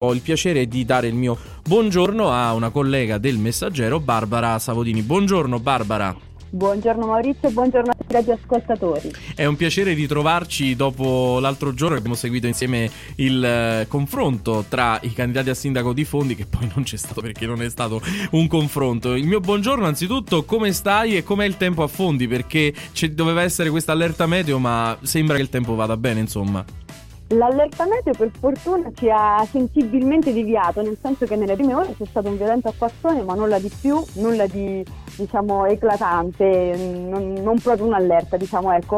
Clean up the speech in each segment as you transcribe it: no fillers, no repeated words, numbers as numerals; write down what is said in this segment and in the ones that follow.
Ho il piacere di dare il mio buongiorno a una collega del Messaggero, Barbara Savodini. Buongiorno Barbara. Buongiorno Maurizio, buongiorno a tutti gli ascoltatori. È un piacere di trovarci dopo l'altro giorno che abbiamo seguito insieme il confronto tra i candidati a sindaco di Fondi, che poi non c'è stato perché non è stato un confronto. Il mio buongiorno anzitutto, come stai e com'è il tempo a Fondi? Perché doveva essere questa allerta meteo, ma sembra che il tempo vada bene, insomma. L'allerta meteo per fortuna ci ha sensibilmente deviato, nel senso che nelle prime ore c'è stato un violento acquazzone, ma nulla di più, nulla di eclatante, non proprio un'allerta,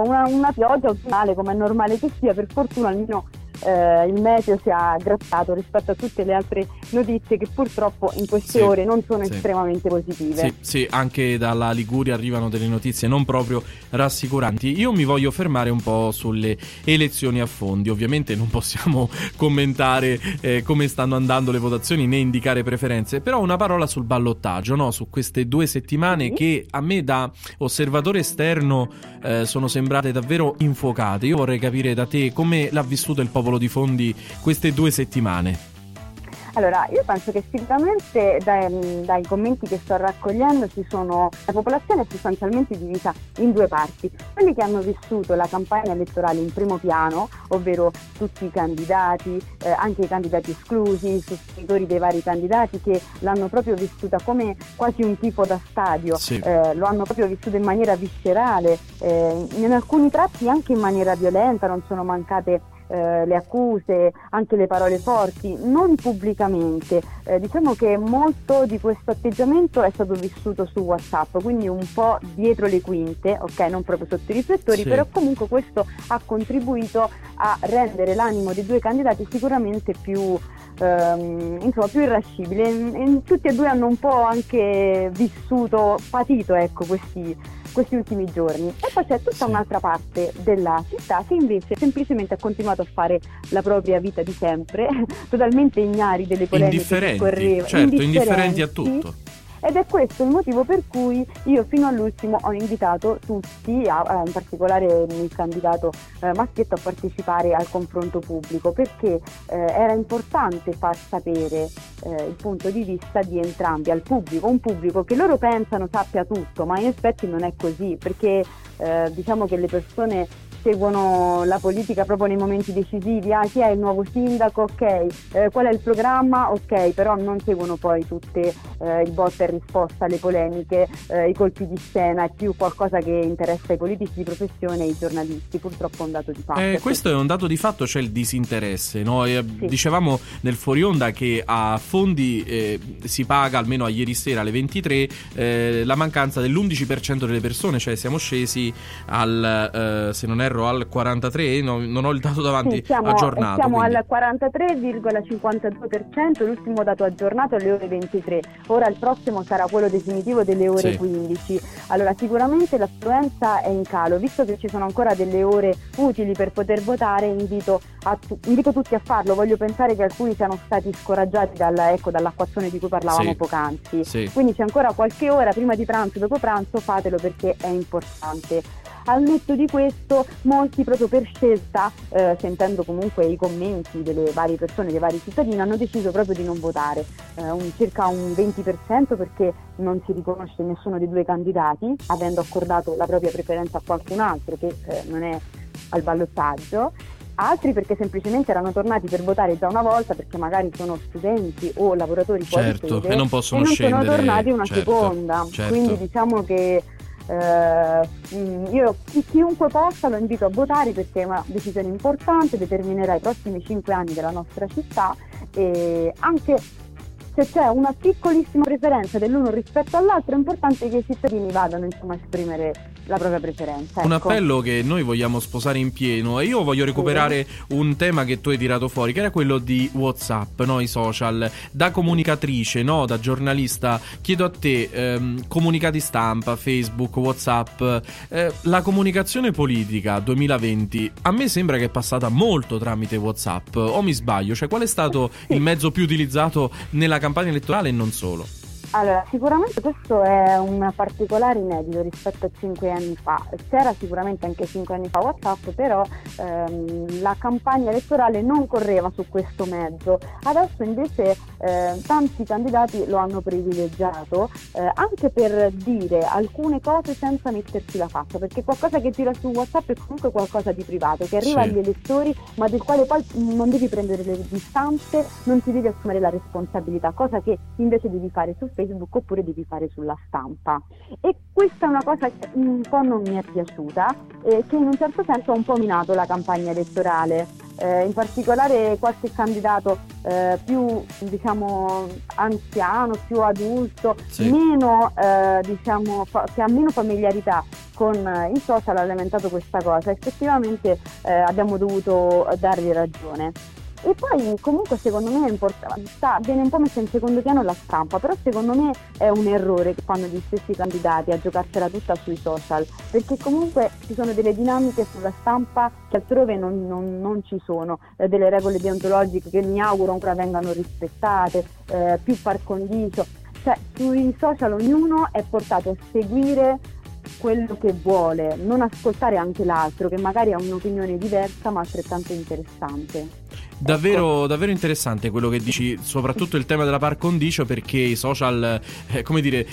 una pioggia ottimale come è normale che sia. Per fortuna almeno il meteo si è aggrappato rispetto a tutte le altre notizie che purtroppo in queste ore non sono estremamente positive. Sì, anche dalla Liguria arrivano delle notizie non proprio rassicuranti. Io mi voglio fermare un po' sulle elezioni a Fondi. Ovviamente non possiamo commentare come stanno andando le votazioni né indicare preferenze, però una parola sul ballottaggio, no? Su queste 2 settimane che a me da osservatore esterno sono sembrate davvero infuocate. Io vorrei capire da te come l'ha vissuto il popolo di Fondi queste 2 settimane. Allora, io penso che sicuramente dai commenti che sto raccogliendo la popolazione è sostanzialmente divisa in 2 parti. Quelli che hanno vissuto la campagna elettorale in primo piano, ovvero tutti i candidati, anche i candidati esclusi, i sostenitori dei vari candidati, che l'hanno proprio vissuta come quasi un tifo da stadio, lo hanno proprio vissuto in maniera viscerale, in alcuni tratti anche in maniera violenta. Non sono mancate le accuse, anche le parole forti, non pubblicamente. Diciamo che molto di questo atteggiamento è stato vissuto su WhatsApp, quindi un po' dietro le quinte, ok, non proprio sotto i riflettori, però comunque questo ha contribuito a rendere l'animo dei 2 candidati sicuramente più irascibile. Tutti e 2 hanno un po' anche patito, ecco, questi ultimi giorni. E poi c'è tutta un'altra parte della città che invece semplicemente ha continuato a fare la propria vita di sempre, totalmente ignari delle polemiche che correvano, indifferenti a tutto. Ed è questo il motivo per cui io fino all'ultimo ho invitato tutti, in particolare il candidato Maschietto, a partecipare al confronto pubblico, perché era importante far sapere il punto di vista di entrambi al pubblico, un pubblico che loro pensano sappia tutto, ma in effetti non è così, perché diciamo che le persone seguono la politica proprio nei momenti decisivi. Chi è il nuovo sindaco? Ok. Qual è il programma? Ok. Però non seguono poi tutte il botta e risposta, le polemiche, i colpi di scena. È più qualcosa che interessa i politici di professione e i giornalisti, purtroppo è un dato di fatto. Questo è un dato di fatto, c'è il disinteresse, no? Dicevamo nel fuori onda che a Fondi si paga, almeno a ieri sera alle 23, la mancanza dell'11% delle persone, cioè siamo scesi al se non è al 43, non ho il dato davanti, aggiornato. Siamo quindi al 43,52%, l'ultimo dato aggiornato alle ore 23. Ora il prossimo sarà quello definitivo delle ore 15. Allora sicuramente l'affluenza è in calo. Visto che ci sono ancora delle ore utili per poter votare, invito tutti a farlo. Voglio pensare che alcuni siano stati scoraggiati dall'acquazzone di cui parlavamo poc'anzi. Quindi c'è ancora qualche ora prima di pranzo, dopo pranzo, fatelo perché è importante. Al netto di questo, molti proprio per scelta, sentendo comunque i commenti delle varie persone, dei vari cittadini, hanno deciso proprio di non votare, circa un 20%, perché non si riconosce nessuno dei 2 candidati, avendo accordato la propria preferenza a qualcun altro che non è al ballottaggio. Altri perché semplicemente erano tornati per votare già una volta, perché magari sono studenti o lavoratori fuori sede, e non possono scendere, sono tornati una seconda. Quindi diciamo che io chiunque possa lo invito a votare, perché è una decisione importante, determinerà i prossimi 5 anni della nostra città, e anche se c'è una piccolissima preferenza dell'uno rispetto all'altro è importante che i cittadini vadano a esprimere la propria preferenza, ecco. Un appello che noi vogliamo sposare in pieno, e io voglio recuperare un tema che tu hai tirato fuori, che era quello di WhatsApp, no? I social. Da comunicatrice, no? Da giornalista, chiedo a te, comunicati stampa, Facebook, WhatsApp, la comunicazione politica 2020 a me sembra che è passata molto tramite WhatsApp, o mi sbaglio? Cioè, qual è stato il mezzo più utilizzato nella campagna elettorale e non solo? Allora, sicuramente questo è un particolare inedito rispetto a 5 anni fa. C'era sicuramente anche 5 anni fa WhatsApp, però la campagna elettorale non correva su questo mezzo. Adesso invece tanti candidati lo hanno privilegiato, anche per dire alcune cose senza mettersi la faccia, perché qualcosa che tira su WhatsApp è comunque qualcosa di privato, che arriva agli elettori, ma del quale poi non devi prendere le distanze, non ti devi assumere la responsabilità, cosa che invece devi fare su Facebook oppure devi fare sulla stampa. E questa è una cosa che un po' non mi è piaciuta e che in un certo senso ha un po' minato la campagna elettorale, in particolare qualche candidato più, diciamo, anziano, più adulto, meno che ha meno familiarità con i social, ha lamentato questa cosa. Effettivamente abbiamo dovuto dargli ragione. E poi comunque secondo me è viene un po' messa in secondo piano la stampa, però secondo me è un errore che fanno gli stessi candidati a giocarsela tutta sui social, perché comunque ci sono delle dinamiche sulla stampa che altrove non ci sono, delle regole deontologiche che mi auguro ancora vengano rispettate, più par condicio. Cioè, sui social ognuno è portato a seguire quello che vuole, non ascoltare anche l'altro che magari ha un'opinione diversa ma altrettanto interessante. Davvero interessante quello che dici, soprattutto il tema della par condicio, perché i social, come dire,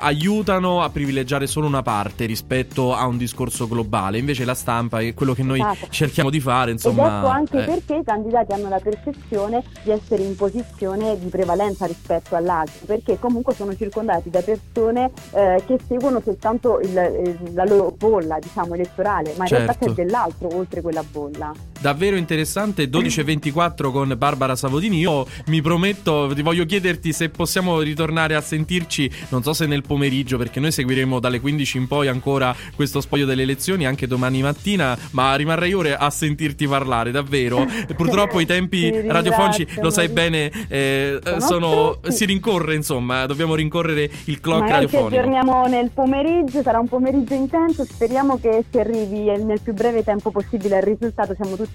aiutano a privilegiare solo una parte rispetto a un discorso globale. Invece la stampa è quello che noi cerchiamo di fare, insomma. Ed ecco anche perché i candidati hanno la percezione di essere in posizione di prevalenza rispetto all'altro, perché comunque sono circondati da persone che seguono soltanto la loro bolla, diciamo, elettorale, ma in realtà c'è dell'altro oltre quella bolla. Davvero interessante. 12:24 con Barbara Savodini. Io mi prometto, ti voglio chiederti se possiamo ritornare a sentirci, non so se nel pomeriggio, perché noi seguiremo dalle 15 in poi ancora questo spoglio delle elezioni anche domani mattina, ma rimarrei ore a sentirti parlare, davvero. Purtroppo i tempi radiofonici, lo sai bene, si rincorre, insomma, dobbiamo rincorrere il clock radiofonico. Magari torniamo nel pomeriggio, sarà un pomeriggio intenso, speriamo che si arrivi nel più breve tempo possibile al risultato, siamo tutti